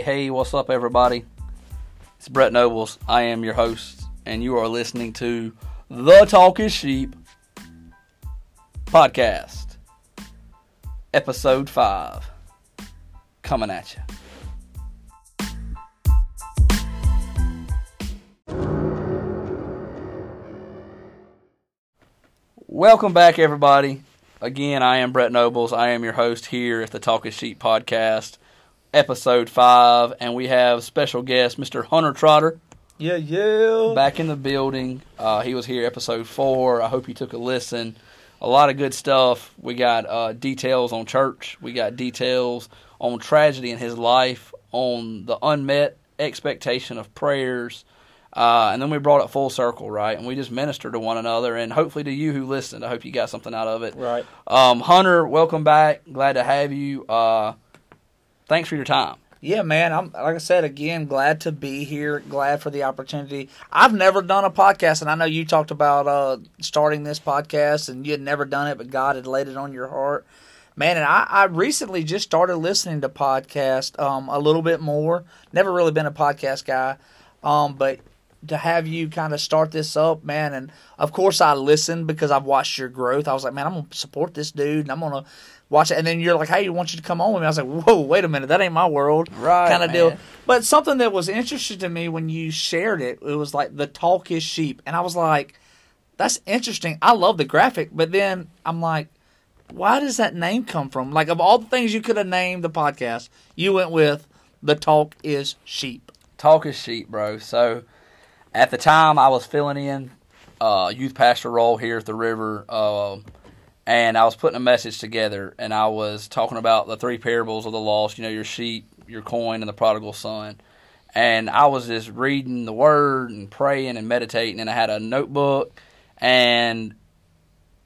Hey, what's up, everybody? It's Brett Nobles. I am your host, and you are listening to The Talk is Sheep Podcast, Episode 5, coming at you. Welcome back, everybody. Again, I am Brett Nobles. I am your host here at the Talk is Sheep Podcast, Episode 5, and we have special guest, Mr. Hunter Trotter. Yeah. Back in the building. He was here Episode 4. I hope you took a listen. A lot of good stuff. We got details on church. We got details on tragedy in his life, on the unmet expectation of prayers. And then we brought it full circle, right? And we just ministered to one another, and hopefully to you who listened. I hope you got something out of it. Right. Hunter, welcome back. Glad to have you. Thanks for your time. Yeah, man. I'm, like I said, again, glad to be here. Glad for the opportunity. I've never done a podcast, and I know you talked about starting this podcast, and you had never done it, but God had laid it on your heart. Man, and I recently just started listening to podcasts a little bit more. Never really been a podcast guy, but to have you kind of start this up, man. And of course I listened because I've watched your growth. I was like, man, I'm going to support this dude and I'm going to watch it. And then you're like, hey, we want you to come on with me. I was like, whoa, wait a minute. That ain't my world. Right, kind of deal. But something that was interesting to me when you shared it, it was like the talk is sheep. And I was like, that's interesting. I love the graphic. But then I'm like, why does that name come from? Like, of all the things you could have named the podcast, you went with the talk is sheep. Talk is sheep, bro. So at the time, I was filling in a youth pastor role here at the River, and I was putting a message together, and I was talking about the three parables of the lost, you know, your sheep, your coin, and the prodigal son. And I was just reading the word and praying and meditating, and I had a notebook, and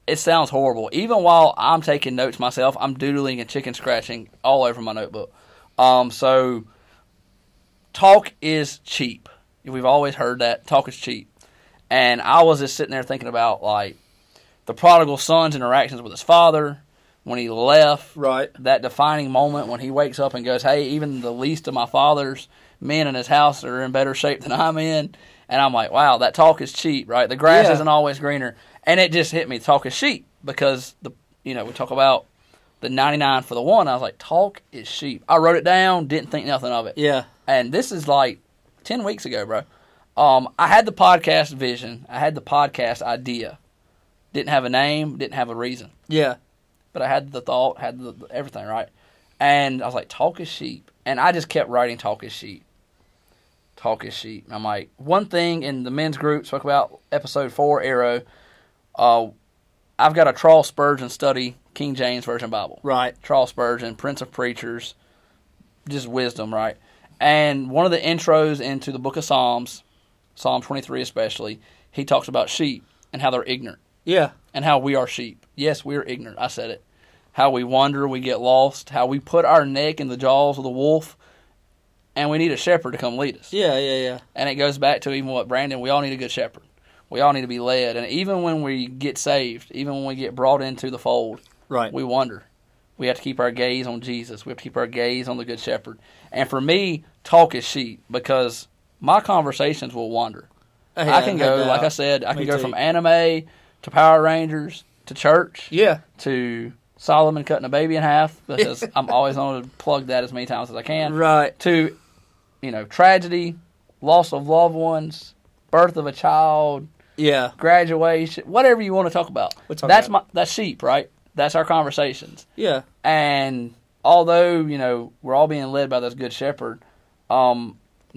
it sounds horrible. Even while I'm taking notes myself, I'm doodling and chicken scratching all over my notebook. So talk is cheap. We've always heard that. Talk is cheap. And I was just sitting there thinking about, like, the prodigal son's interactions with his father, when he left, right, that defining moment when he wakes up and goes, hey, even the least of my father's men in his house are in better shape than I'm in. And I'm like, wow, that talk is cheap, right? The grass isn't always greener. And it just hit me, talk is sheep, because, we talk about the 99 for the one. I was like, talk is sheep. I wrote it down, didn't think nothing of it. Yeah. And this is like 10 weeks ago, bro. I had the podcast vision. I had the podcast idea. Didn't have a name. Didn't have a reason. Yeah. But I had the thought, had the everything, right? And I was like, talk is sheep. And I just kept writing talk is sheep. Talk is sheep. And I'm like, one thing in the men's group, spoke about episode 4, Arrow. I've got a Charles Spurgeon study, King James Version Bible. Right. Charles Spurgeon, Prince of Preachers, just wisdom, right? And one of the intros into the book of Psalms, Psalm 23 especially, he talks about sheep and how they're ignorant. Yeah. And how we are sheep. Yes, we are ignorant. I said it. How we wander, we get lost, how we put our neck in the jaws of the wolf, and we need a shepherd to come lead us. Yeah. And it goes back to even what, Brandon, we all need a good shepherd. We all need to be led. And even when we get saved, even when we get brought into the fold, right, we wander. We have to keep our gaze on Jesus. We have to keep our gaze on the Good Shepherd. And for me, talk is sheep because my conversations will wander. I can go, like I said, I can go from anime to Power Rangers to church to Solomon cutting a baby in half because I'm always going to plug that as many times as I can. Right. To, tragedy, loss of loved ones, birth of a child, graduation, whatever you want to talk about. That's sheep, right? That's our conversations. Yeah. And although, we're all being led by this good shepherd, not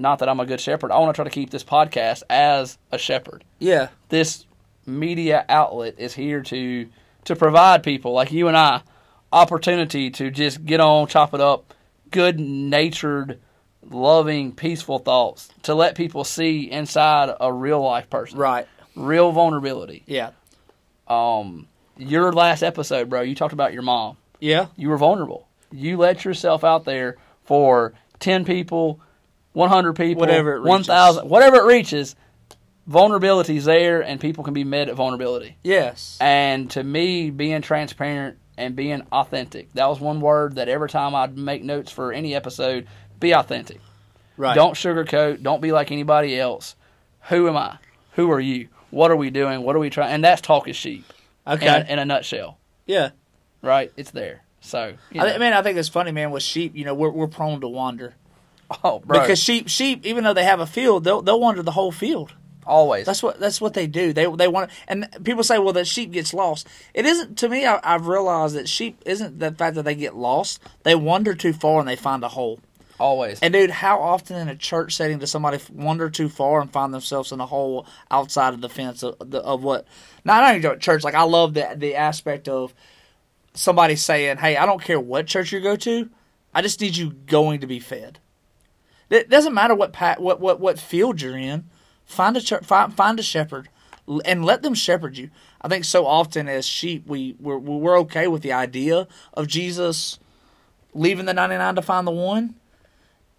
that I'm a good shepherd, I want to try to keep this podcast as a shepherd. Yeah. This media outlet is here to provide people like you and I opportunity to just get on, chop it up, good-natured, loving, peaceful thoughts to let people see inside a real-life person. Right. Real vulnerability. Yeah. Your last episode, bro, you talked about your mom. Yeah. You were vulnerable. You let yourself out there for 10 people, 100 people, whatever it reaches. 1,000, whatever it reaches. Vulnerability's there, and people can be met at vulnerability. Yes. And to me, being transparent and being authentic, that was one word that every time I'd make notes for any episode, Be authentic. Right. Don't sugarcoat. Don't be like anybody else. Who am I? Who are you? What are we doing? What are we trying? And that's Talk is Sheep. Okay. In a nutshell. Yeah. Right? It's there. So, you know. I think it's funny, man. With sheep, you know, we're prone to wander. Oh, bro. Because sheep, even though they have a field, they'll wander the whole field. Always. That's what they do. They want, and people say, well, that sheep gets lost. It isn't to me. I've realized that sheep isn't the fact that they get lost. They wander too far and they find a hole. Always. And dude, how often in a church setting does somebody wander too far and find themselves in a hole outside of the fence of what? Now, I don't even go to church. Like, I love the aspect of somebody saying, "Hey, I don't care what church you go to, I just need you going to be fed." It doesn't matter what field you're in. Find a church, find a shepherd, and let them shepherd you. I think so often as sheep, we're okay with the idea of Jesus leaving the 99 to find the one.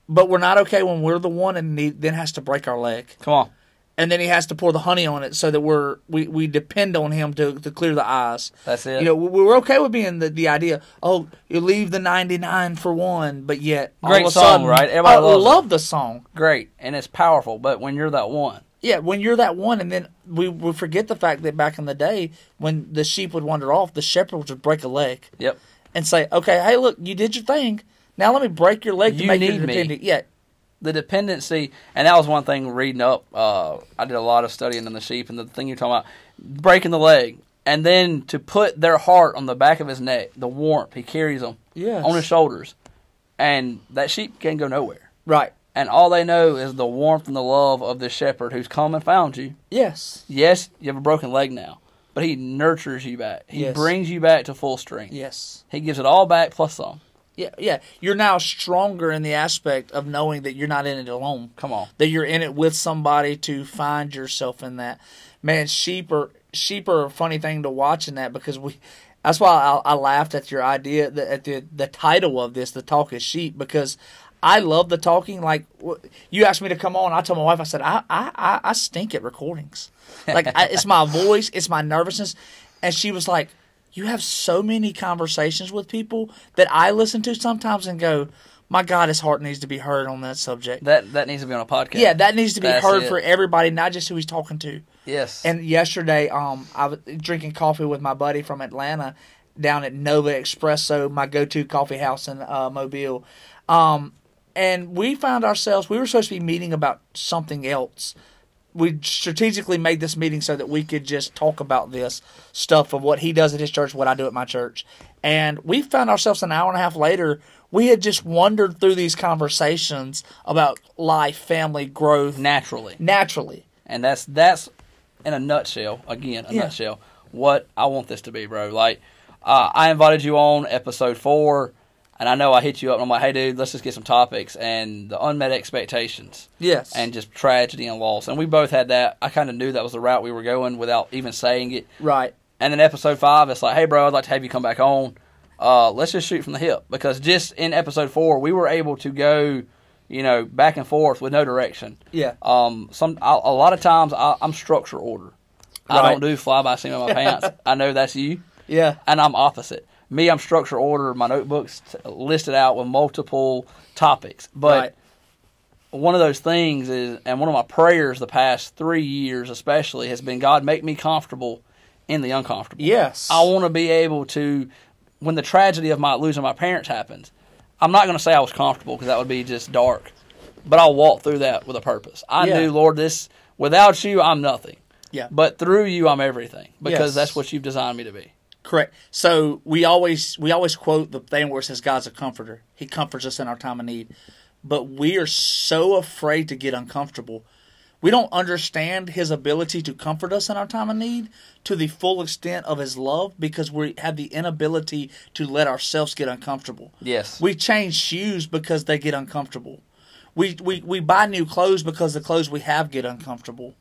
But we're not okay when we're the one, and he then has to break our leg. Come on, and then he has to pour the honey on it, so that we depend on him to clear the eyes. That's it. You know, we're okay with being the idea. Oh, you leave the 99 for one, but yet great all of song, a sudden, right? Everybody I love the song. Great, and it's powerful. But when you're that one, yeah, when you're that one, and then we forget the fact that back in the day when the sheep would wander off, the shepherd would just break a leg. Yep, and say, okay, hey, look, you did your thing. Now let me break your leg to make you dependent. Yeah, the dependency, and that was one thing reading up. I did a lot of studying on the sheep, and the thing you're talking about, breaking the leg, and then to put their heart on the back of his neck, the warmth he carries them on his shoulders, and that sheep can't go nowhere. Right, and all they know is the warmth and the love of the shepherd who's come and found you. Yes, you have a broken leg now, but he nurtures you back. He brings you back to full strength. Yes, he gives it all back plus some. Yeah. You're now stronger in the aspect of knowing that you're not in it alone. Come on. That you're in it with somebody to find yourself in that. Man, sheep are a funny thing to watch in that, because that's why I laughed at your idea, at the title of this, The Talk is Sheep, because I love the talking. Like, you asked me to come on. I told my wife, I said, I stink at recordings. Like, it's my voice. It's my nervousness. And she was like, you have so many conversations with people that I listen to sometimes and go, my God, his heart needs to be heard on that subject. That needs to be on a podcast. Yeah, that needs to be heard for everybody, not just who he's talking to. Yes. And yesterday, I was drinking coffee with my buddy from Atlanta down at Nova Espresso, my go-to coffee house in Mobile. And we found ourselves, we were supposed to be meeting about something else. We strategically made this meeting so that we could just talk about this stuff of what he does at his church, what I do at my church. And we found ourselves an hour and a half later, we had just wandered through these conversations about life, family, growth. Naturally. And that's in a nutshell, what I want this to be, bro. Like, I invited you on episode 4. And I know I hit you up, and I'm like, hey, dude, let's just get some topics. And the unmet expectations. Yes. And just tragedy and loss. And we both had that. I kind of knew that was the route we were going without even saying it. Right. And then episode 5, it's like, hey, bro, I'd like to have you come back on. Let's just shoot from the hip. Because just in episode 4, we were able to go, you know, back and forth with no direction. Yeah. A lot of times, I'm structure order. Right. I don't do fly by seam of my pants. I know that's you. Yeah. And I'm opposite. Me, I'm structure order. My notebook's listed out with multiple topics. But one of those things is, and one of my prayers the past 3 years especially has been, God, make me comfortable in the uncomfortable. Yes. I want to be able to, when the tragedy of my losing my parents happens, I'm not going to say I was comfortable, because that would be just dark. But I'll walk through that with a purpose. I knew, Lord, this, without you, I'm nothing. Yeah. But through you, I'm everything, because that's what you've designed me to be. Correct. So we always quote the thing where it says, God's a comforter. He comforts us in our time of need. But we are so afraid to get uncomfortable. We don't understand his ability to comfort us in our time of need to the full extent of his love, because we have the inability to let ourselves get uncomfortable. Yes. We change shoes because they get uncomfortable. We buy new clothes because the clothes we have get uncomfortable.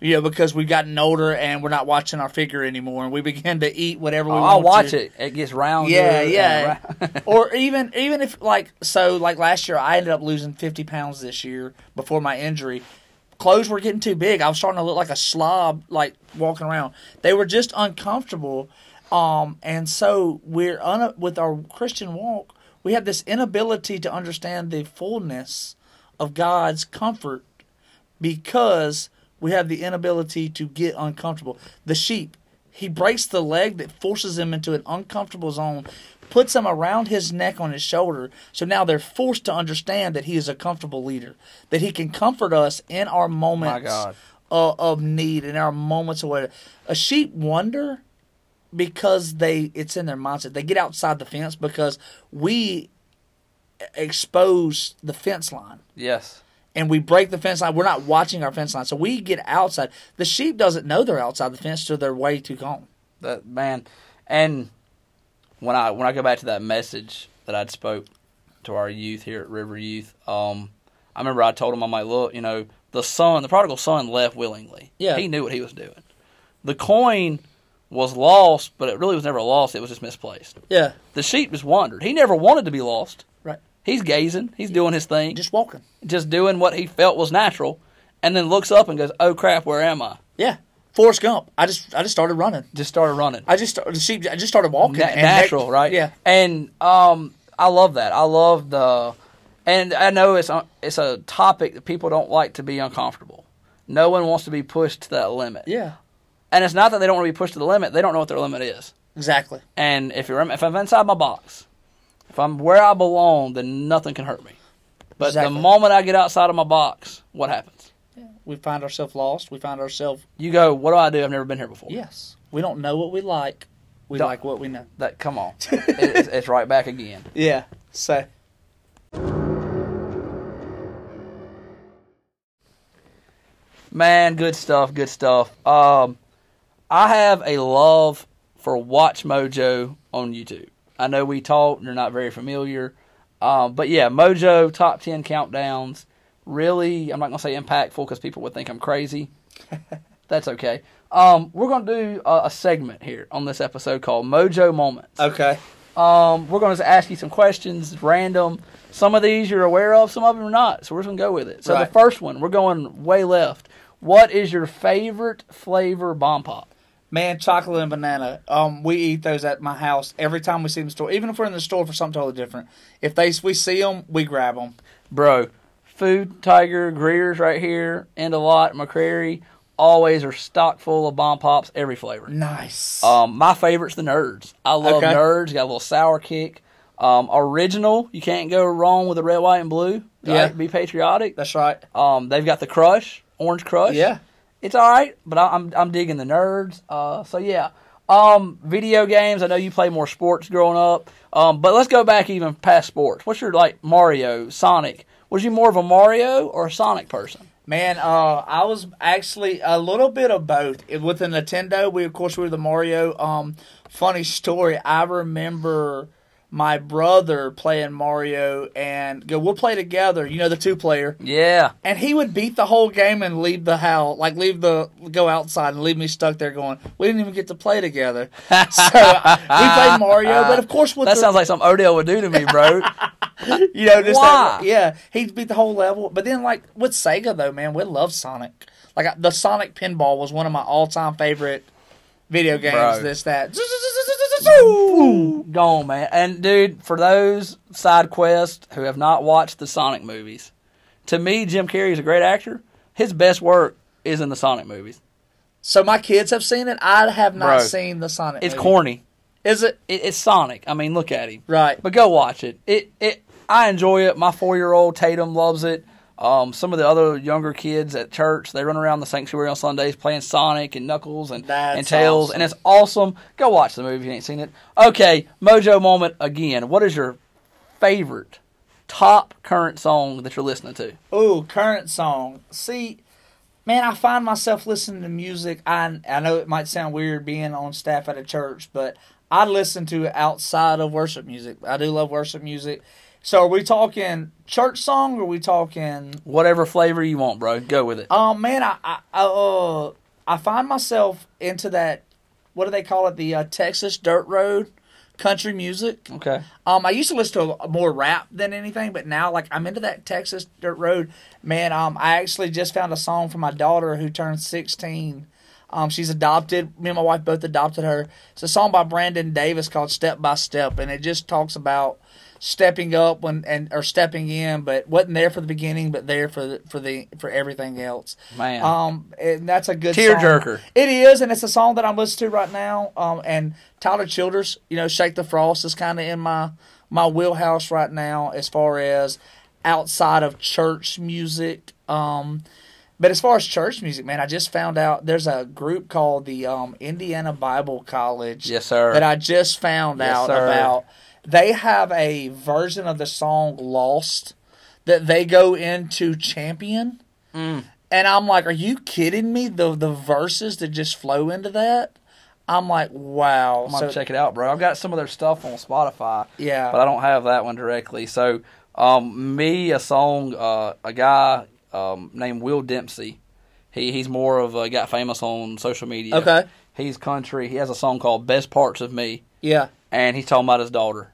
You know, because we've gotten older and we're not watching our figure anymore, and we begin to eat whatever we want. I'll watch it. It gets rounder. Yeah. Or even if, like last year, I ended up losing 50 pounds this year before my injury. Clothes were getting too big. I was starting to look like a slob, like, walking around. They were just uncomfortable. And so with our Christian walk, We have this inability to understand the fullness of God's comfort because we have the inability to get uncomfortable. The sheep, he breaks the leg that forces him into an uncomfortable zone, puts him around his neck on his shoulder, so now they're forced to understand that he is a comfortable leader, that he can comfort us in our moments of need, in our moments of whatever. A sheep wonder because it's in their mindset. They get outside the fence because we expose the fence line. Yes. And we break the fence line. We're not watching our fence line. So we get outside. The sheep doesn't know they're outside the fence, so they're way too gone. And when I go back to that message that I'd spoke to our youth here at River Youth, I remember I told them, I'm like, look, you know, the prodigal son left willingly. Yeah. He knew what he was doing. The coin was lost, but it really was never lost. It was just misplaced. Yeah. The sheep just wandered. He never wanted to be lost. Right. He's gazing. He's doing his thing. Just walking. Just doing what he felt was natural, and then looks up and goes, oh, crap, where am I? Yeah. Forrest Gump. I just started running. I just started walking. Natural, right? Yeah. And I love that. I love the – and I know it's a topic that people don't like to be uncomfortable. No one wants to be pushed to that limit. Yeah. And it's not that they don't want to be pushed to the limit. They don't know what their limit is. Exactly. And if I'm inside my box, if I'm where I belong, then nothing can hurt me. But the moment I get outside of my box, what happens? Yeah. We find ourselves lost. We find ourselves... You go, what do I do? I've never been here before. Yes. We don't know what we like. We like what we know. Come on. It's right back again. Yeah. So... Man, good stuff, good stuff. I have a love for WatchMojo on YouTube. I know we talked, you're not very familiar. But yeah, Mojo, top 10 countdowns. Really, I'm not going to say impactful because people would think I'm crazy. That's okay. We're going to do a segment here on this episode called Mojo Moments. Okay. We're going to ask you some questions, random. Some of these you're aware of, some of them are not. So we're just going to go with it. So The first one, we're going way left. What is your favorite flavor bomb pop? Man, chocolate and banana. We eat those at my house every time we see them in the store. Even if we're in the store for something totally different. If we see them, we grab them. Bro, Food Tiger, Greer's right here, and a lot, McCrary, always are stock full of bomb pops, every flavor. Nice. My favorite's the Nerds. I love Nerds. Got a little sour kick. Original, you can't go wrong with the red, white, and blue. Yeah. Right? Be patriotic. That's right. They've got the Crush. Orange Crush. Yeah. It's all right, but I'm digging the Nerds. So, yeah. Video games. I know you play more sports growing up. But let's go back even past sports. What's your, like, Mario, Sonic? Was you more of a Mario or a Sonic person? Man, I was actually a little bit of both. With the Nintendo, we were the Mario. Funny story, I remember my brother playing Mario and go, we'll play together, you know, the two-player. Yeah. And he would beat the whole game and leave the house, like go outside and leave me stuck there going, we didn't even get to play together. So we played Mario, but of course... That sounds like something Odell would do to me, bro. You know, just why? Yeah, he'd beat the whole level. But then, like, with Sega, though, man, we love Sonic. Like, the Sonic pinball was one of my all-time favorite video games, bro. This, that... Gone, man. And, dude, for those side quests who have not watched the Sonic movies, to me, Jim Carrey is a great actor. His best work is in the Sonic movies. So my kids have seen it. I have not seen the Sonic movies. It's corny. Is it? It's Sonic. I mean, look at him. Right. But go watch it. I enjoy it. My 4-year-old, Tatum, loves it. Some of the other younger kids at church, they run around the sanctuary on Sundays playing Sonic and Knuckles and Tails, awesome. And it's awesome. Go watch the movie if you ain't seen it. Okay, Mojo Moment again. What is your favorite top current song that you're listening to? Ooh, current song. See, man, I find myself listening to music. I know it might sound weird being on staff at a church, but I listen to outside of worship music. I do love worship music. So are we talking church song or are we talking... Whatever flavor you want, bro. Go with it. Man, I find myself into that, what do they call it, the Texas Dirt Road country music. Okay. I used to listen to more rap than anything, but now like I'm into that Texas Dirt Road. Man, I actually just found a song for my daughter who turned 16. She's adopted. Me and my wife both adopted her. It's a song by Brandon Davis called Step by Step, and it just talks about... stepping up when and or stepping in, but wasn't there for the beginning, but there for everything else. Man, and that's a good tearjerker. It is, and it's a song that I'm listening to right now. And Tyler Childers, you know, "Shake the Frost" is kind of in my wheelhouse right now as far as outside of church music. But as far as church music, man, I just found out there's a group called the Indiana Bible College. Yes, sir. That I just found out about. They have a version of the song "Lost" that they go into "Champion." Mm. And I'm like, are you kidding me? The verses that just flow into that? I'm like, wow. I'm going to check it out, bro. I've got some of their stuff on Spotify. Yeah. But I don't have that one directly. So, a guy... named Will Dempsey. He's more of a, got famous on social media. Okay. He's country. He has a song called "Best Parts of Me." Yeah. And he's talking about his daughter.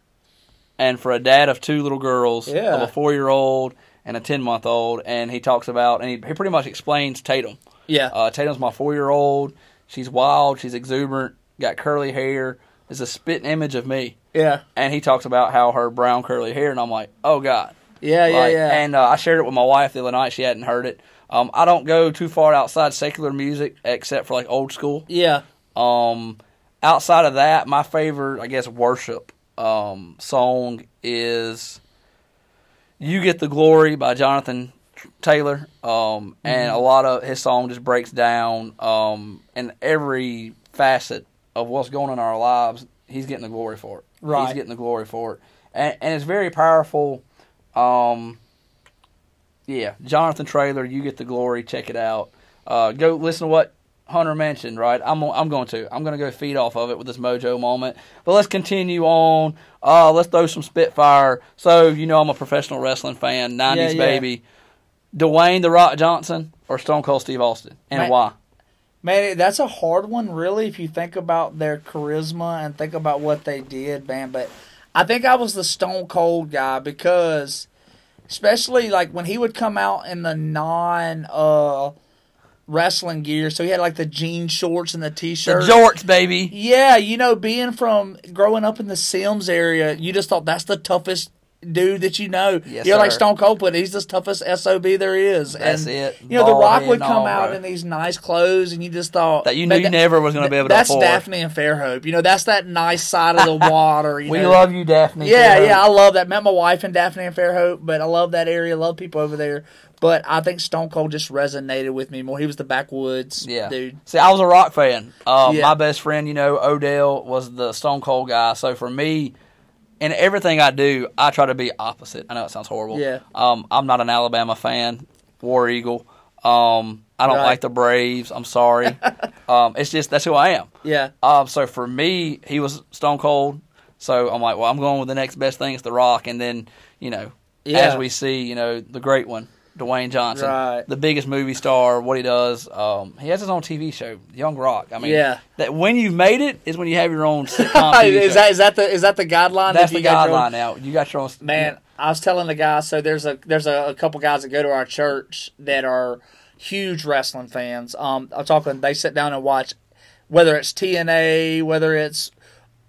And for a dad of two little girls, of a 4-year-old and a 10-month-old, and he talks about, and he pretty much explains Tatum. Yeah. Tatum's my 4-year-old. She's wild. She's exuberant. Got curly hair. Is a spitting image of me. Yeah. And he talks about how her brown curly hair, and I'm like, oh, God. Yeah. And I shared it with my wife the other night. She hadn't heard it. I don't go too far outside secular music except for, like, old school. Yeah. Outside of that, my favorite, I guess, worship song is "You Get the Glory" by Jonathan Taylor. And a lot of his song just breaks down in every facet of what's going on in our lives. He's getting the glory for it. Right. He's getting the glory for it. And it's very powerful. Jonathan Taylor, "You Get the Glory." Check it out. Go listen to what Hunter mentioned, right? I'm going to go feed off of it with this mojo moment. But let's continue on. Let's throw some spitfire. So, you know, I'm a professional wrestling fan, 90s baby. Dwayne "The Rock" Johnson or Stone Cold Steve Austin, and why? Man, that's a hard one, really, if you think about their charisma and think about what they did, man, but... I think I was the Stone Cold guy because, especially like when he would come out in the non-wrestling gear, so he had like the jean shorts and the t-shirt. The jorts, baby. Yeah, you know, being from growing up in the Sims area, you just thought that's the toughest dude that you know. Yes, you're like Stone Cold, but he's the toughest SOB there is. That's it. You know, The Rock would come out in these nice clothes, and you just thought that you knew you never was going to be able to afford. That's Daphne and Fairhope. You know, that's that nice side of the water. We love you, Daphne. Yeah, I love that. Met my wife in Daphne and Fairhope, but I love that area. Love people over there. But I think Stone Cold just resonated with me more. He was the backwoods dude. See, I was a rock fan. My best friend, you know, Odell, was the Stone Cold guy. So for me, in everything I do, I try to be opposite. I know it sounds horrible. Yeah. I'm not an Alabama fan, War Eagle. I don't like the Braves. I'm sorry. It's just that's who I am. Yeah. So for me, he was Stone Cold. So I'm like, well, I'm going with the next best thing. It's The Rock. And then, you know, as we see, you know, the great one, Dwayne Johnson, the biggest movie star, what he does. He has his own TV show, Young Rock. I mean, that when you've made it is when you have your own sitcom TV show. Is that the guideline? That's the guideline now. You got your own. Man, I was telling the guy, so there's a couple guys that go to our church that are huge wrestling fans. I'm talking, they sit down and watch, whether it's TNA, whether it's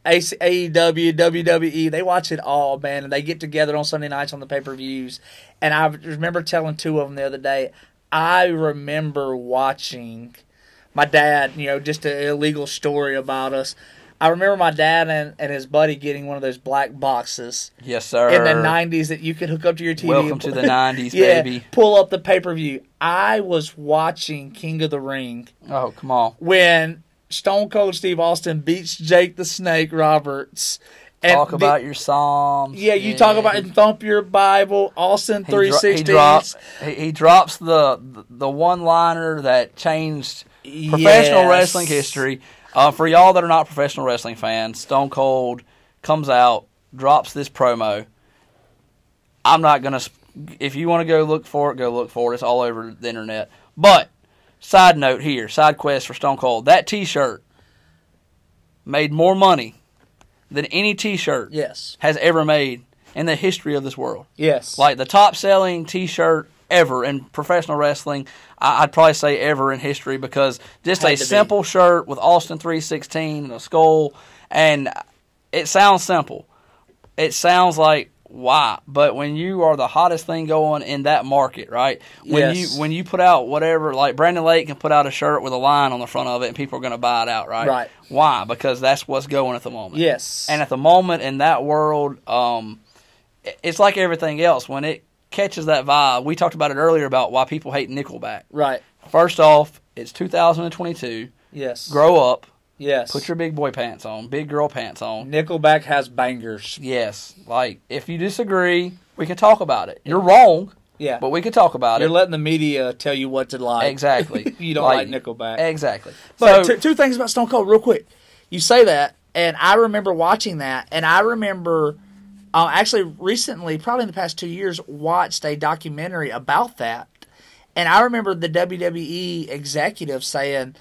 AEW, WWE, they watch it all, man, and they get together on Sunday nights on the pay-per-views. And I remember telling two of them the other day, I remember watching my dad, you know, just an illegal story about us. I remember my dad and his buddy getting one of those black boxes. Yes, sir. In the 90s that you could hook up to your TV. Welcome to the 90s, baby. Pull up the pay-per-view. I was watching King of the Ring. Oh, come on. When Stone Cold Steve Austin beats Jake the Snake Roberts. And talk about your Psalms. Yeah, you talk about and thump your Bible. Austin 3:16. He drops the one-liner that changed professional wrestling history. For y'all that are not professional wrestling fans, Stone Cold comes out, drops this promo. I'm not going to... If you want to go look for it, go look for it. It's all over the internet. But... Side note here, side quest for Stone Cold. That T-shirt made more money than any T-shirt has ever made in the history of this world. Yes. Like the top-selling T-shirt ever in professional wrestling, I'd probably say ever in history, because just a simple shirt with Austin 3:16 and a skull, and it sounds simple. It sounds like why, but when you are the hottest thing going in that market, right? When yes. When you put out whatever, like Brandon Lake can put out a shirt with a line on the front of it and people are going to buy it out, right? Right. Why? Because that's what's going at the moment. Yes. And at the moment in that world, it's like everything else. When it catches that vibe, we talked about it earlier about why people hate Nickelback. Right. First off, it's 2022. Yes. Grow up. Yes. Put your big boy pants on, big girl pants on. Nickelback has bangers. Yes. Like, if you disagree, we can talk about it. You're wrong. Yeah. But we can talk about it. You're letting the media tell you what to like. Exactly. You don't like Nickelback. Exactly. But so, two things about Stone Cold real quick. You say that, and I remember watching that, and I remember actually recently, probably in the past 2 years, watched a documentary about that. And I remember the WWE executive saying,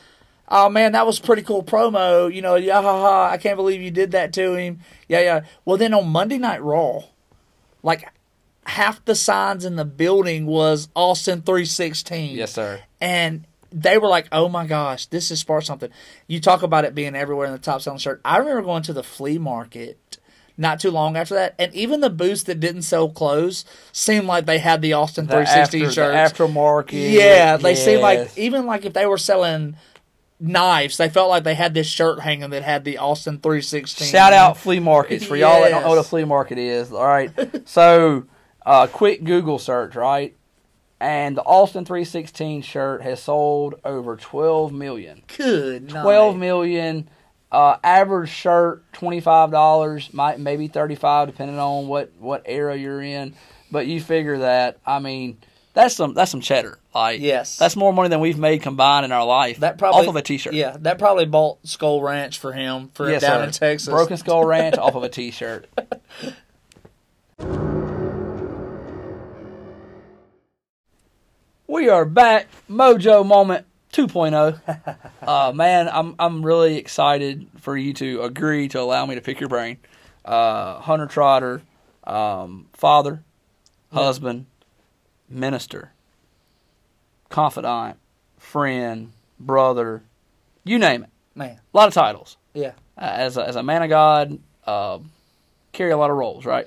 "Oh, man, that was a pretty cool promo. You know, yeah, ha, ha, I can't believe you did that to him. Yeah, yeah." Well, then on Monday Night Raw, like half the signs in the building was Austin 3:16. Yes, sir. And they were like, "Oh, my gosh, this is sparked something." You talk about it being everywhere in the top-selling shirt. I remember going to the flea market not too long after that, and even the booths that didn't sell clothes seemed like they had the Austin 3:16 shirts. The aftermarket. Yeah, they yes. seemed like, even like if they were selling knives, they felt like they had this shirt hanging that had the Austin 3:16. Shout out flea markets for yes. y'all that don't know what a flea market is. All right, so quick Google search, right? And the Austin 3:16 shirt has sold over 12 million. Good night. 12 million. Average shirt, $25, maybe $35, depending on what era you're in. But you figure that, I mean, that's some cheddar. Like, yes, that's more money than we've made combined in our life. That probably, off of a T-shirt. Yeah, that probably bought Skull Ranch for him for yes, down sir. In Texas. Broken Skull Ranch off of a T-shirt. We are back. Mojo Moment 2.0. Man, I'm really excited for you to agree to allow me to pick your brain. Hunter Trotter, father, husband, minister, confidant, friend, brother, you name it. Man. A lot of titles. Yeah. As a man of God, carry a lot of roles, right?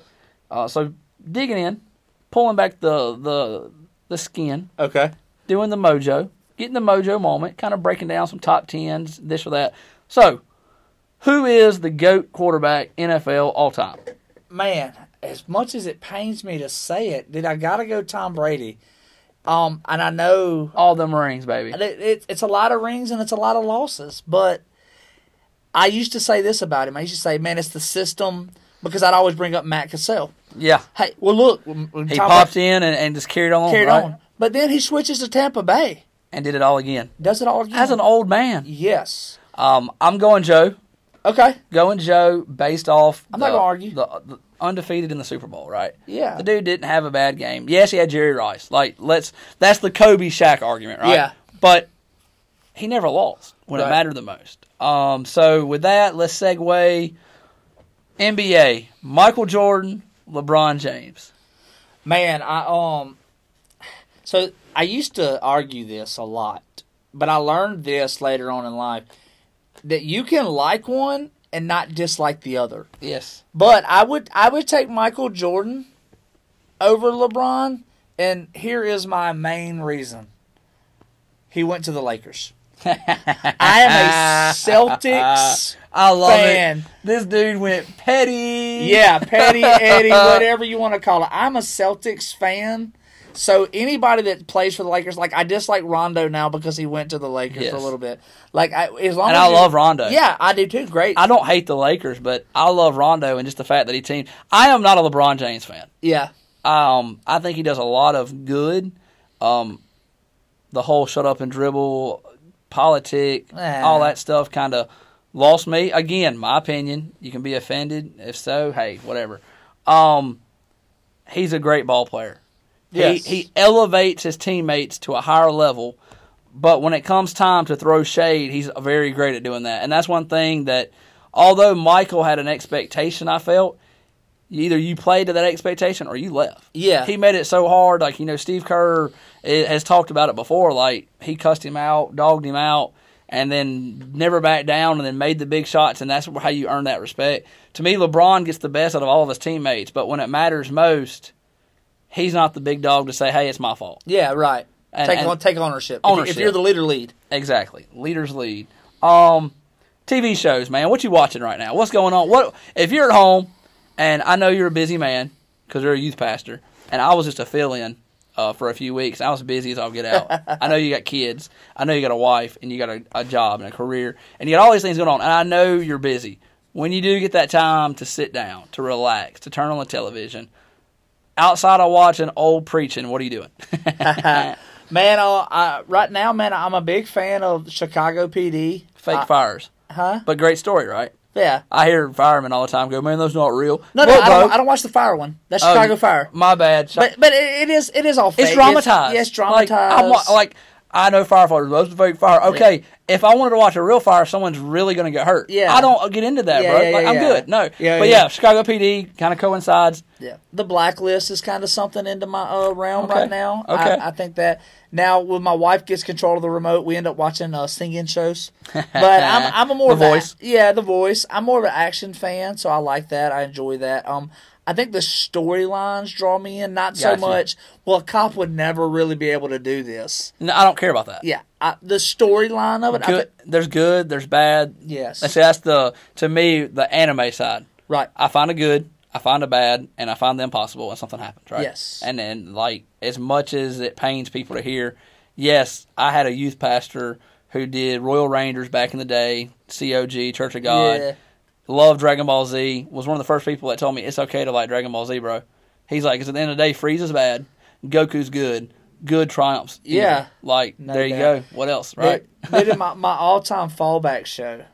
So digging in, pulling back the skin. Okay. Doing the mojo. Getting the mojo moment, kind of breaking down some top tens, this or that. So, who is the GOAT quarterback NFL all time? Man, as much as it pains me to say it, I gotta go Tom Brady. And I know all them rings, baby. It's a lot of rings and it's a lot of losses. But I used to say this about him. I used to say, man, it's the system, because I'd always bring up Matt Cassell. Yeah. Hey, well look, he popped in and just carried on. Carried right? on. But then he switches to Tampa Bay. And did it all again. Does it all again. As an old man. Yes. I'm going Joe. Okay. Going Joe based off I'm not going to argue. The undefeated in the Super Bowl, right? Yeah. The dude didn't have a bad game. Yes, he had Jerry Rice. Like, that's the Kobe Shaq argument, right? Yeah. But he never lost when right. it mattered the most. So with that, let's segue NBA. Michael Jordan, LeBron James. Man, I used to argue this a lot, but I learned this later on in life, that you can like one and not dislike the other. Yes. But I would take Michael Jordan over LeBron, and here is my main reason. He went to the Lakers. I am a Celtics I love fan. It. This dude went petty. Yeah, petty, Eddie, whatever you want to call it. I'm a Celtics fan. So anybody that plays for the Lakers, like I dislike Rondo now because he went to the Lakers yes. for a little bit. Like I love Rondo. Yeah, I do too. Great. I don't hate the Lakers, but I love Rondo and just the fact that he teamed. I am not a LeBron James fan. Yeah. I think he does a lot of good. The whole shut up and dribble, politic, all that stuff kind of lost me. Again, my opinion. You can be offended. If so, hey, whatever. He's a great ball player. Yes. He elevates his teammates to a higher level, but when it comes time to throw shade, he's very great at doing that. And that's one thing that, although Michael had an expectation, I felt, either you played to that expectation or you left. Yeah. He made it so hard. Like, Steve Kerr has talked about it before. Like, he cussed him out, dogged him out, and then never backed down and then made the big shots, and that's how you earn that respect. To me, LeBron gets the best out of all of his teammates, but when it matters most, he's not the big dog to say, hey, it's my fault. Yeah, right. Take ownership. If you're the leader, lead. Exactly. Leaders lead. TV shows, man. What you watching right now? What's going on? What if you're at home, and I know you're a busy man because you're a youth pastor, and I was just a fill-in for a few weeks. I was busy as I'll get out. I know you got kids. I know you got a wife, and you got a job and a career, and you got all these things going on, and I know you're busy. When you do get that time to sit down, to relax, to turn on the television, outside of watching old preaching, what are you doing? Man, right now, man, I'm a big fan of Chicago PD. Fake fires. Huh? But great story, right? Yeah. I hear firemen all the time go, man, those not real. No, I don't watch the fire one. That's Chicago Fire. My bad. But it is all fake. It's dramatized. Yes, dramatized. I know firefighters. Those are fake fire. Okay, yeah. If I wanted to watch a real fire, someone's really going to get hurt. Yeah. I don't get into that, bro. I'm good. No. Yeah, but yeah, Chicago PD kind of coincides. Yeah. The Blacklist is kind of something into my realm right now. Okay. I think that now when my wife gets control of the remote, we end up watching singing shows. But I'm a more The Voice. The Voice. I'm more of an action fan, so I like that. I enjoy that. I think the storylines draw me in, not so much. Well, a cop would never really be able to do this. No, I don't care about that. Yeah, the storyline of it. There's good, there's bad. Yes. And see, that's to me the anime side. Right. I find a good, I find a bad, and I find the impossible, and something happens. Right. Yes. And then, as much as it pains people to hear, yes, I had a youth pastor who did Royal Rangers back in the day, COG, Church of God. Yeah. Loved Dragon Ball Z, was one of the first people that told me it's okay to like Dragon Ball Z, bro. He's like, because at the end of the day, Frieza's bad, Goku's good, good triumphs. Yeah. There you go. What else, right? Dude, my all-time fallback show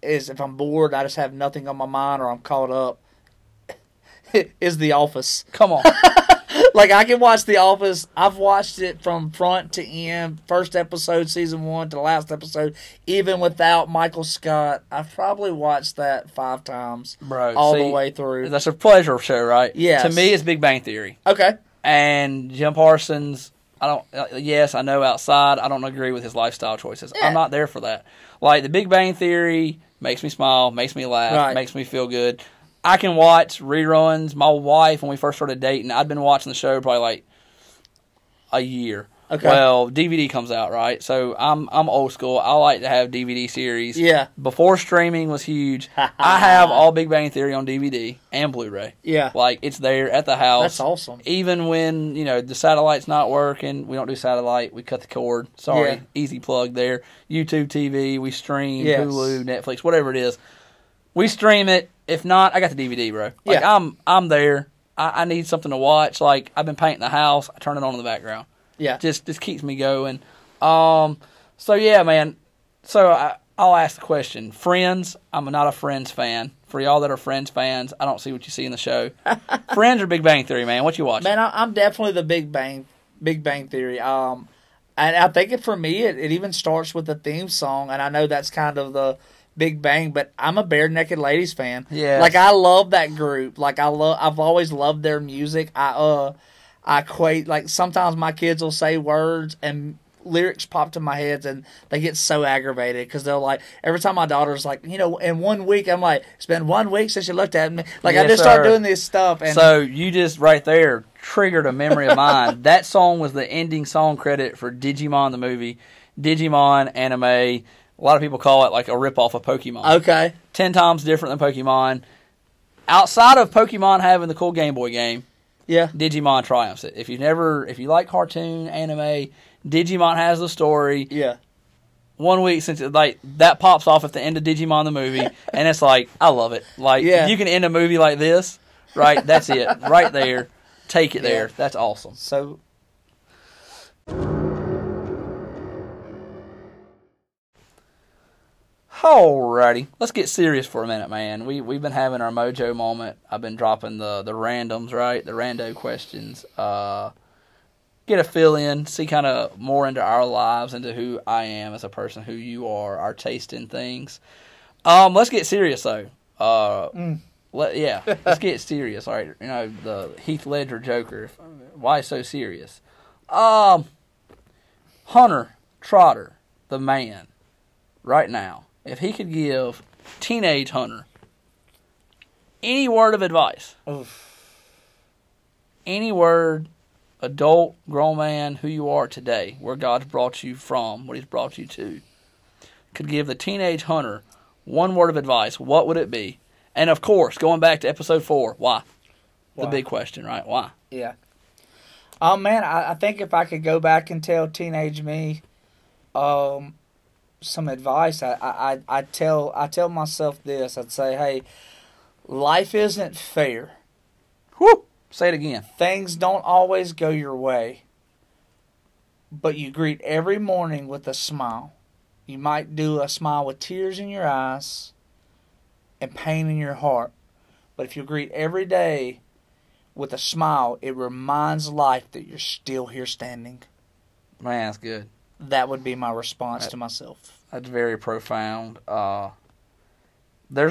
is, if I'm bored, I just have nothing on my mind or I'm caught up, is The Office. Come on. I can watch The Office. I've watched it from front to end, first episode, season 1 to last episode, even without Michael Scott. I've probably watched that 5 times, bro, the way through. That's a pleasure show, right? Yeah. To me, it's Big Bang Theory. Okay. And Jim Parsons, I know outside, I don't agree with his lifestyle choices. Yeah. I'm not there for that. The Big Bang Theory makes me smile, makes me laugh, makes me feel good. I can watch reruns. My wife, when we first started dating, I'd been watching the show probably a year. Okay. Well, DVD comes out, right? So I'm old school. I like to have DVD series. Yeah. Before streaming was huge, I have all Big Bang Theory on DVD and Blu-ray. Yeah. It's there at the house. That's awesome. Even when, the satellite's not working, we don't do satellite. We cut the cord. Sorry. Yeah. Easy plug there. YouTube TV, we stream, Hulu, Netflix, whatever it is. We stream it. If not, I got the DVD, bro. I'm there. I need something to watch. I've been painting the house. I turn it on in the background. Yeah. Just keeps me going. So, yeah, man. So, I'll ask the question. Friends, I'm not a Friends fan. For y'all that are Friends fans, I don't see what you see in the show. Friends or Big Bang Theory, man? What you watching? Man, I'm definitely the Big Bang Theory. And I think for me, it even starts with the theme song, and I know that's kind of the Big Bang, but I'm a Bare Naked Ladies fan. Yeah. I love that group. I've always loved their music. I equate, sometimes my kids will say words and lyrics pop to my head, and they get so aggravated because they're every time my daughter's in 1 week, I'm like, it's been 1 week since you looked at me. I just start doing this stuff. And so you just right there triggered a memory of mine. That song was the ending song credit for Digimon, the movie, Digimon anime. A lot of people call it a ripoff of Pokemon. Okay. 10 times different than Pokemon. Outside of Pokemon having the cool Game Boy game, Digimon triumphs it. If you like cartoon, anime, Digimon has the story. Yeah. 1 week since that pops off at the end of Digimon the movie, and it's I love it. You can end a movie like this, right? That's it. Right there. Take it there. That's awesome. So alrighty, let's get serious for a minute, man. We've been having our Mojo moment. I've been dropping the randoms, right? The rando questions. Get a fill in, see kind of more into our lives, into who I am as a person, who you are, our taste in things. Let's get serious though. Let's get serious. All right, the Heath Ledger Joker. Why so serious? Hunter Trotter, the man. right now, if he could give teenage Hunter any word of advice, any word, adult, grown man, who you are today, where God's brought you from, what he's brought you to, could give the teenage Hunter one word of advice, what would it be? And of course, going back to episode 4, why? The big question, right? Why? Yeah. I think if I could go back and tell teenage me some advice, I'd tell myself this. I'd say, hey, life isn't fair. Whew. Say it again. Things don't always go your way, but you greet every morning with a smile. You might do a smile with tears in your eyes and pain in your heart, but if you greet every day with a smile, it reminds life that you're still here standing. Man, that's good. That would be my response to myself. That's very profound. There's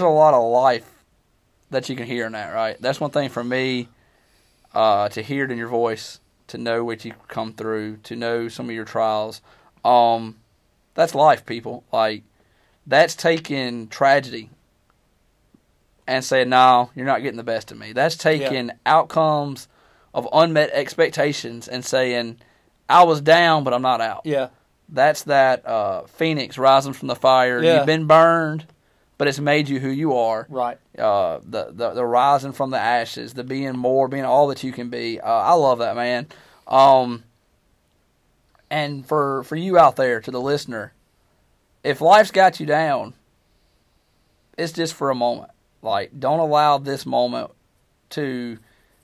a lot of life that you can hear in that, right? That's one thing for me, to hear it in your voice, to know what you've come through, to know some of your trials. That's life, people. Like, that's taking tragedy and saying, no, you're not getting the best of me. That's taking outcomes of unmet expectations and saying, I was down, but I'm not out. Yeah. That's that phoenix rising from the fire. Yeah. You've been burned, but it's made you who you are. Right. The rising from the ashes, the being more, being all that you can be. I love that, man. And for you out there, to the listener, if life's got you down, it's just for a moment. Like, don't allow this moment to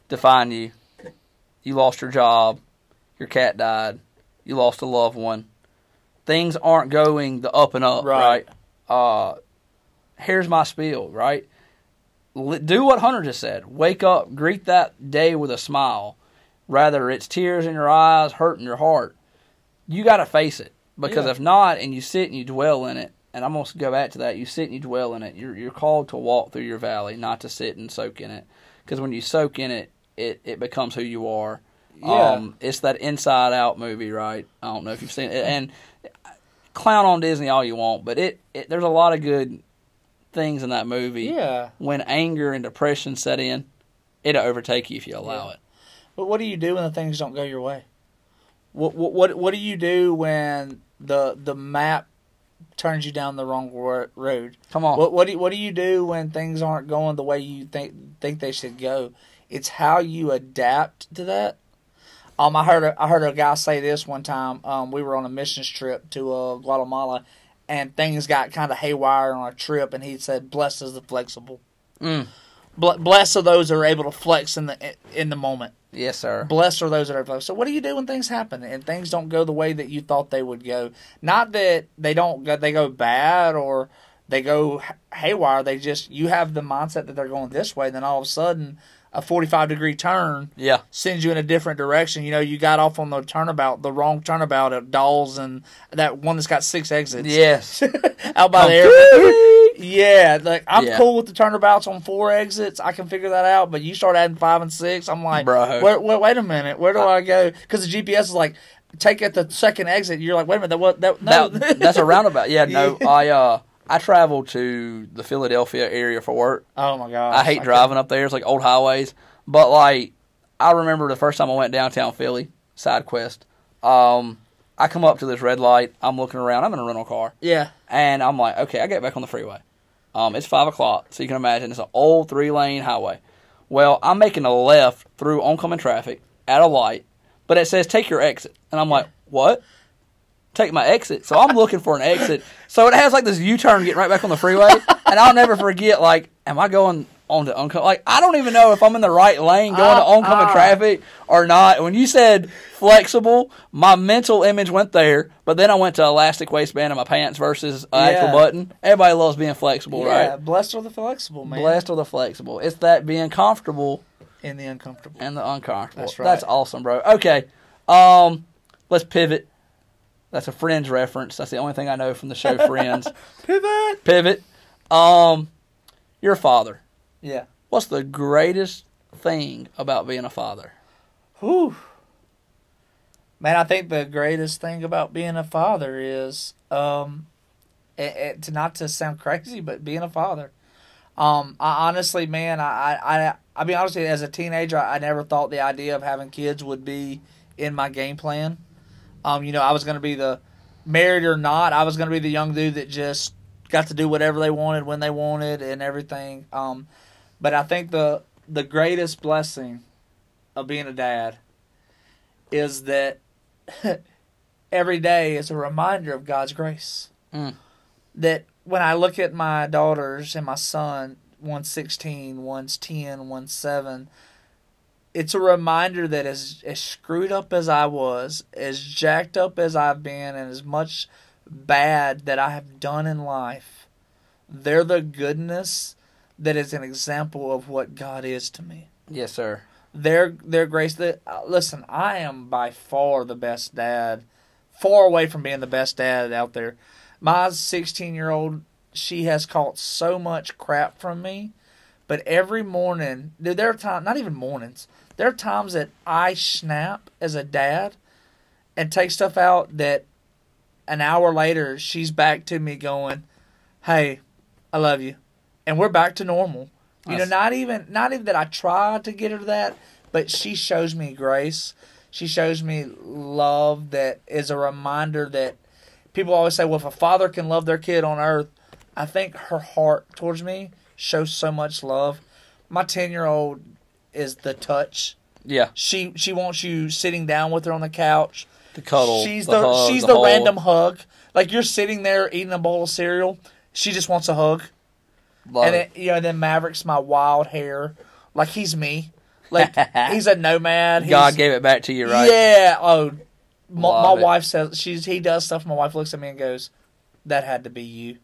define you. You lost your job. Your cat died. You lost a loved one. Things aren't going the up and up, right? Here's my spiel, right? Do what Hunter just said. Wake up. Greet that day with a smile. Rather, it's tears in your eyes, hurt in your heart. You got to face it. Because if not, and you sit and you dwell in it, and I'm going to go back to that. You sit and you dwell in it. You're called to walk through your valley, not to sit and soak in it. Because when you soak in it, it becomes who you are. Yeah. It's that Inside Out movie, right? I don't know if you've seen it. And clown on Disney all you want, but there's a lot of good things in that movie. Yeah. When anger and depression set in, it'll overtake you if you allow it. But what do you do when the things don't go your way? What do you do when the map turns you down the wrong road? Come on. What do you do when things aren't going the way you think they should go? It's how you adapt to that. I heard a guy say this one time. We were on a missions trip to Guatemala, and things got kind of haywire on our trip. And he said, "Blessed is the flexible. Blessed are those that are able to flex in the moment." Yes, sir. Blessed are those that are flexible. So, what do you do when things happen and things don't go the way that you thought they would go? Not that they don't go; they go bad or they go haywire. They just you have the mindset that they're going this way, and then all of a sudden, a 45-degree turn sends you in a different direction. You know, you got off on the wrong turnabout at Dolls and that one that's got 6 exits. Yes. Out by the airport. Yeah, like I'm cool with the turnabouts on 4 exits. I can figure that out. But you start adding 5 and 6, I'm like, wait a minute, where do I go? Because the GPS is like, take at the second exit. You're like, wait a minute, that's a roundabout. Yeah, no, I travel to the Philadelphia area for work. Oh, my gosh. I hate driving up there. It's like old highways. But, like, I remember the first time I went downtown Philly, side quest. I come up to this red light. I'm looking around. I'm in a rental car. Yeah. And I'm like, okay, I get back on the freeway. It's 5 o'clock, so you can imagine it's an old 3-lane highway. Well, I'm making a left through oncoming traffic at a light, but it says take your exit. And I'm like, what? Take my exit. So I'm looking for an exit. So it has like this U-turn getting right back on the freeway. And I'll never forget, like, am I going on to oncoming? Like, I don't even know if I'm in the right lane going to oncoming traffic or not. When you said flexible, my mental image went there. But then I went to elastic waistband in my pants versus an actual button. Everybody loves being flexible, right? Yeah, blessed are the flexible, man. Blessed are the flexible. It's that being comfortable. And the uncomfortable. And the uncomfortable. That's right. That's awesome, bro. Okay. Let's pivot. That's a Friends reference. That's the only thing I know from the show Friends. Pivot. You're a father. Yeah. What's the greatest thing about being a father? Whew. Man, I think the greatest thing about being a father is to not to sound crazy, but being a father. I honestly, man, I mean, honestly, as a teenager, I never thought the idea of having kids would be in my game plan. You know, I was going to be the, married or not, I was going to be the young dude that just got to do whatever they wanted, when they wanted, and everything. But I think the greatest blessing of being a dad is that every day is a reminder of God's grace. Mm. That when I look at my daughters and my son, one's 16, one's 10, one's 7, it's a reminder that as screwed up as I was, as jacked up as I've been, and as much bad that I have done in life, they're the goodness that is an example of what God is to me. Yes, sir. Their grace. That listen, I am by far the best dad, far away from being the best dad out there. My 16-year-old, she has caught so much crap from me, but every morning, there are times, not even mornings, there are times that I snap as a dad and take stuff out that an hour later, she's back to me going, hey, I love you. And we're back to normal. You know, not even that I try to get her to that, but she shows me grace. She shows me love that is a reminder that people always say, well, if a father can love their kid on earth, I think her heart towards me shows so much love. My 10-year-old is the touch. Yeah. She wants you sitting down with her on the couch. The cuddle. She's the hug, she's the random hug. Like you're sitting there eating a bowl of cereal. She just wants a hug. Love. And it, you know, then Maverick's my wild hair. Like he's me. Like he's a nomad. God gave it back to you, right? Yeah. Oh, my wife says he does stuff. My wife looks at me and goes, "That had to be you."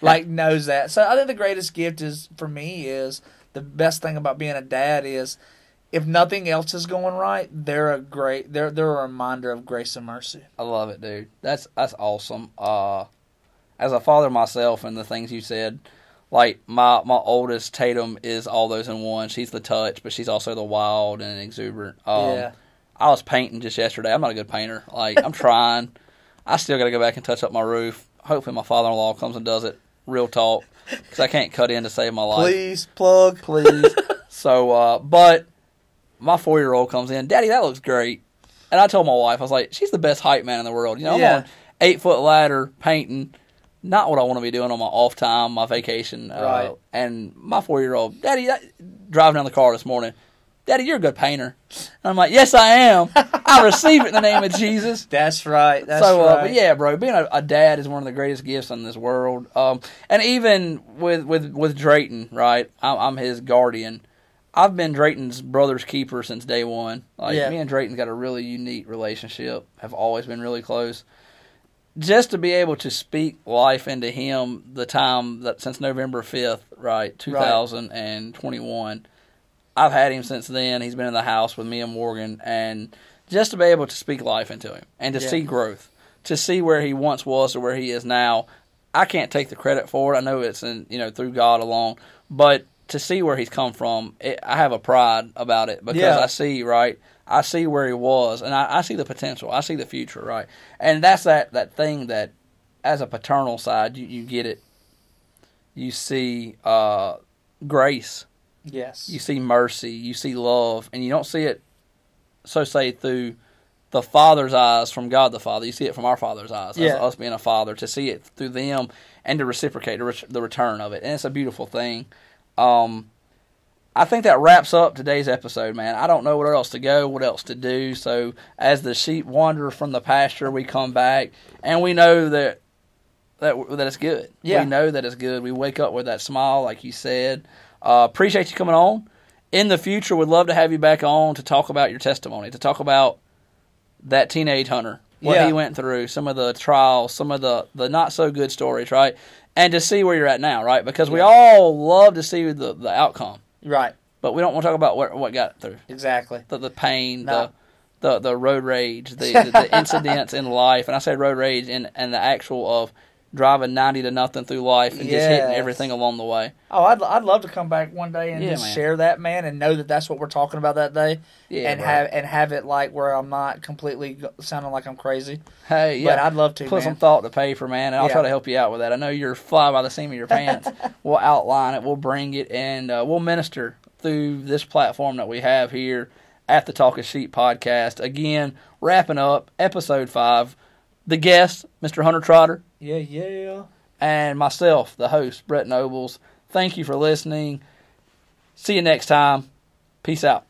Like knows that. So I think the greatest gift is for me is the best thing about being a dad is if nothing else is going right, they're a reminder of grace and mercy. I love it, dude. That's awesome. As a father myself, and the things you said. Like, my oldest, Tatum, is all those in one. She's the touch, but she's also the wild and exuberant. Yeah. I was painting just yesterday. I'm not a good painter. Like, I'm trying. I still got to go back and touch up my roof. Hopefully my father-in-law comes and does it. Real talk. Because I can't cut in to save my life. Please, plug, please. So, but my 4-year-old comes in. Daddy, that looks great. And I told my wife, I was like, she's the best hype man in the world. You know, yeah. I'm on an 8-foot ladder painting. Not what I want to be doing on my off time, my vacation. Right. And my 4-year-old, Daddy, driving down the car this morning, Daddy, you're a good painter. And I'm like, yes, I am. I receive it in the name of Jesus. That's right. That's right. But yeah, bro, being a dad is one of the greatest gifts in this world. And even with Drayton, right, I'm his guardian. I've been Drayton's brother's keeper since day one. Like, yeah. Me and Drayton's got a really unique relationship, have always been really close. Just to be able to speak life into him the time that since November 5th, right, 2021. Right. I've had him since then. He's been in the house with me and Morgan. And just to be able to speak life into him and to see growth, to see where he once was to where he is now, I can't take the credit for it. I know it's through God alone. But to see where he's come from, I have a pride about it because I see, right, I see where he was, and I see the potential. I see the future, right? And that's that thing that, as a paternal side, you get it. You see grace. Yes. You see mercy. You see love. And you don't see it, so say, through the Father's eyes from God the Father. You see it from our Father's eyes, as us being a father, to see it through them and to reciprocate the return of it. And it's a beautiful thing. I think that wraps up today's episode, man. I don't know where else to go, what else to do. So as the sheep wander from the pasture, we come back, and we know that it's good. Yeah. We know that it's good. We wake up with that smile, like you said. Appreciate you coming on. In the future, we'd love to have you back on to talk about your testimony, to talk about that teenage Hunter, what he went through, some of the trials, some of the not-so-good stories, right? And to see where you're at now, right? Because we all love to see the outcome. Right. But we don't want to talk about what got it through. Exactly. The pain, no. the road rage, the incidents in life. And I say road rage in the actual of driving 90 to nothing through life and just hitting everything along the way. Oh, I'd love to come back one day and just share that, man, and know that that's what we're talking about that day, have it like where I'm not completely sounding like I'm crazy. Hey, yeah, but I'd love to put some thought to paper, man, and I'll try to help you out with that. I know you're fly by the seam of your pants. We'll outline it, we'll bring it, and we'll minister through this platform that we have here at the Talk of Sheep podcast. Again, wrapping up episode 5. The guest, Mr. Hunter Trotter. Yeah, yeah. And myself, the host, Brett Nobles. Thank you for listening. See you next time. Peace out.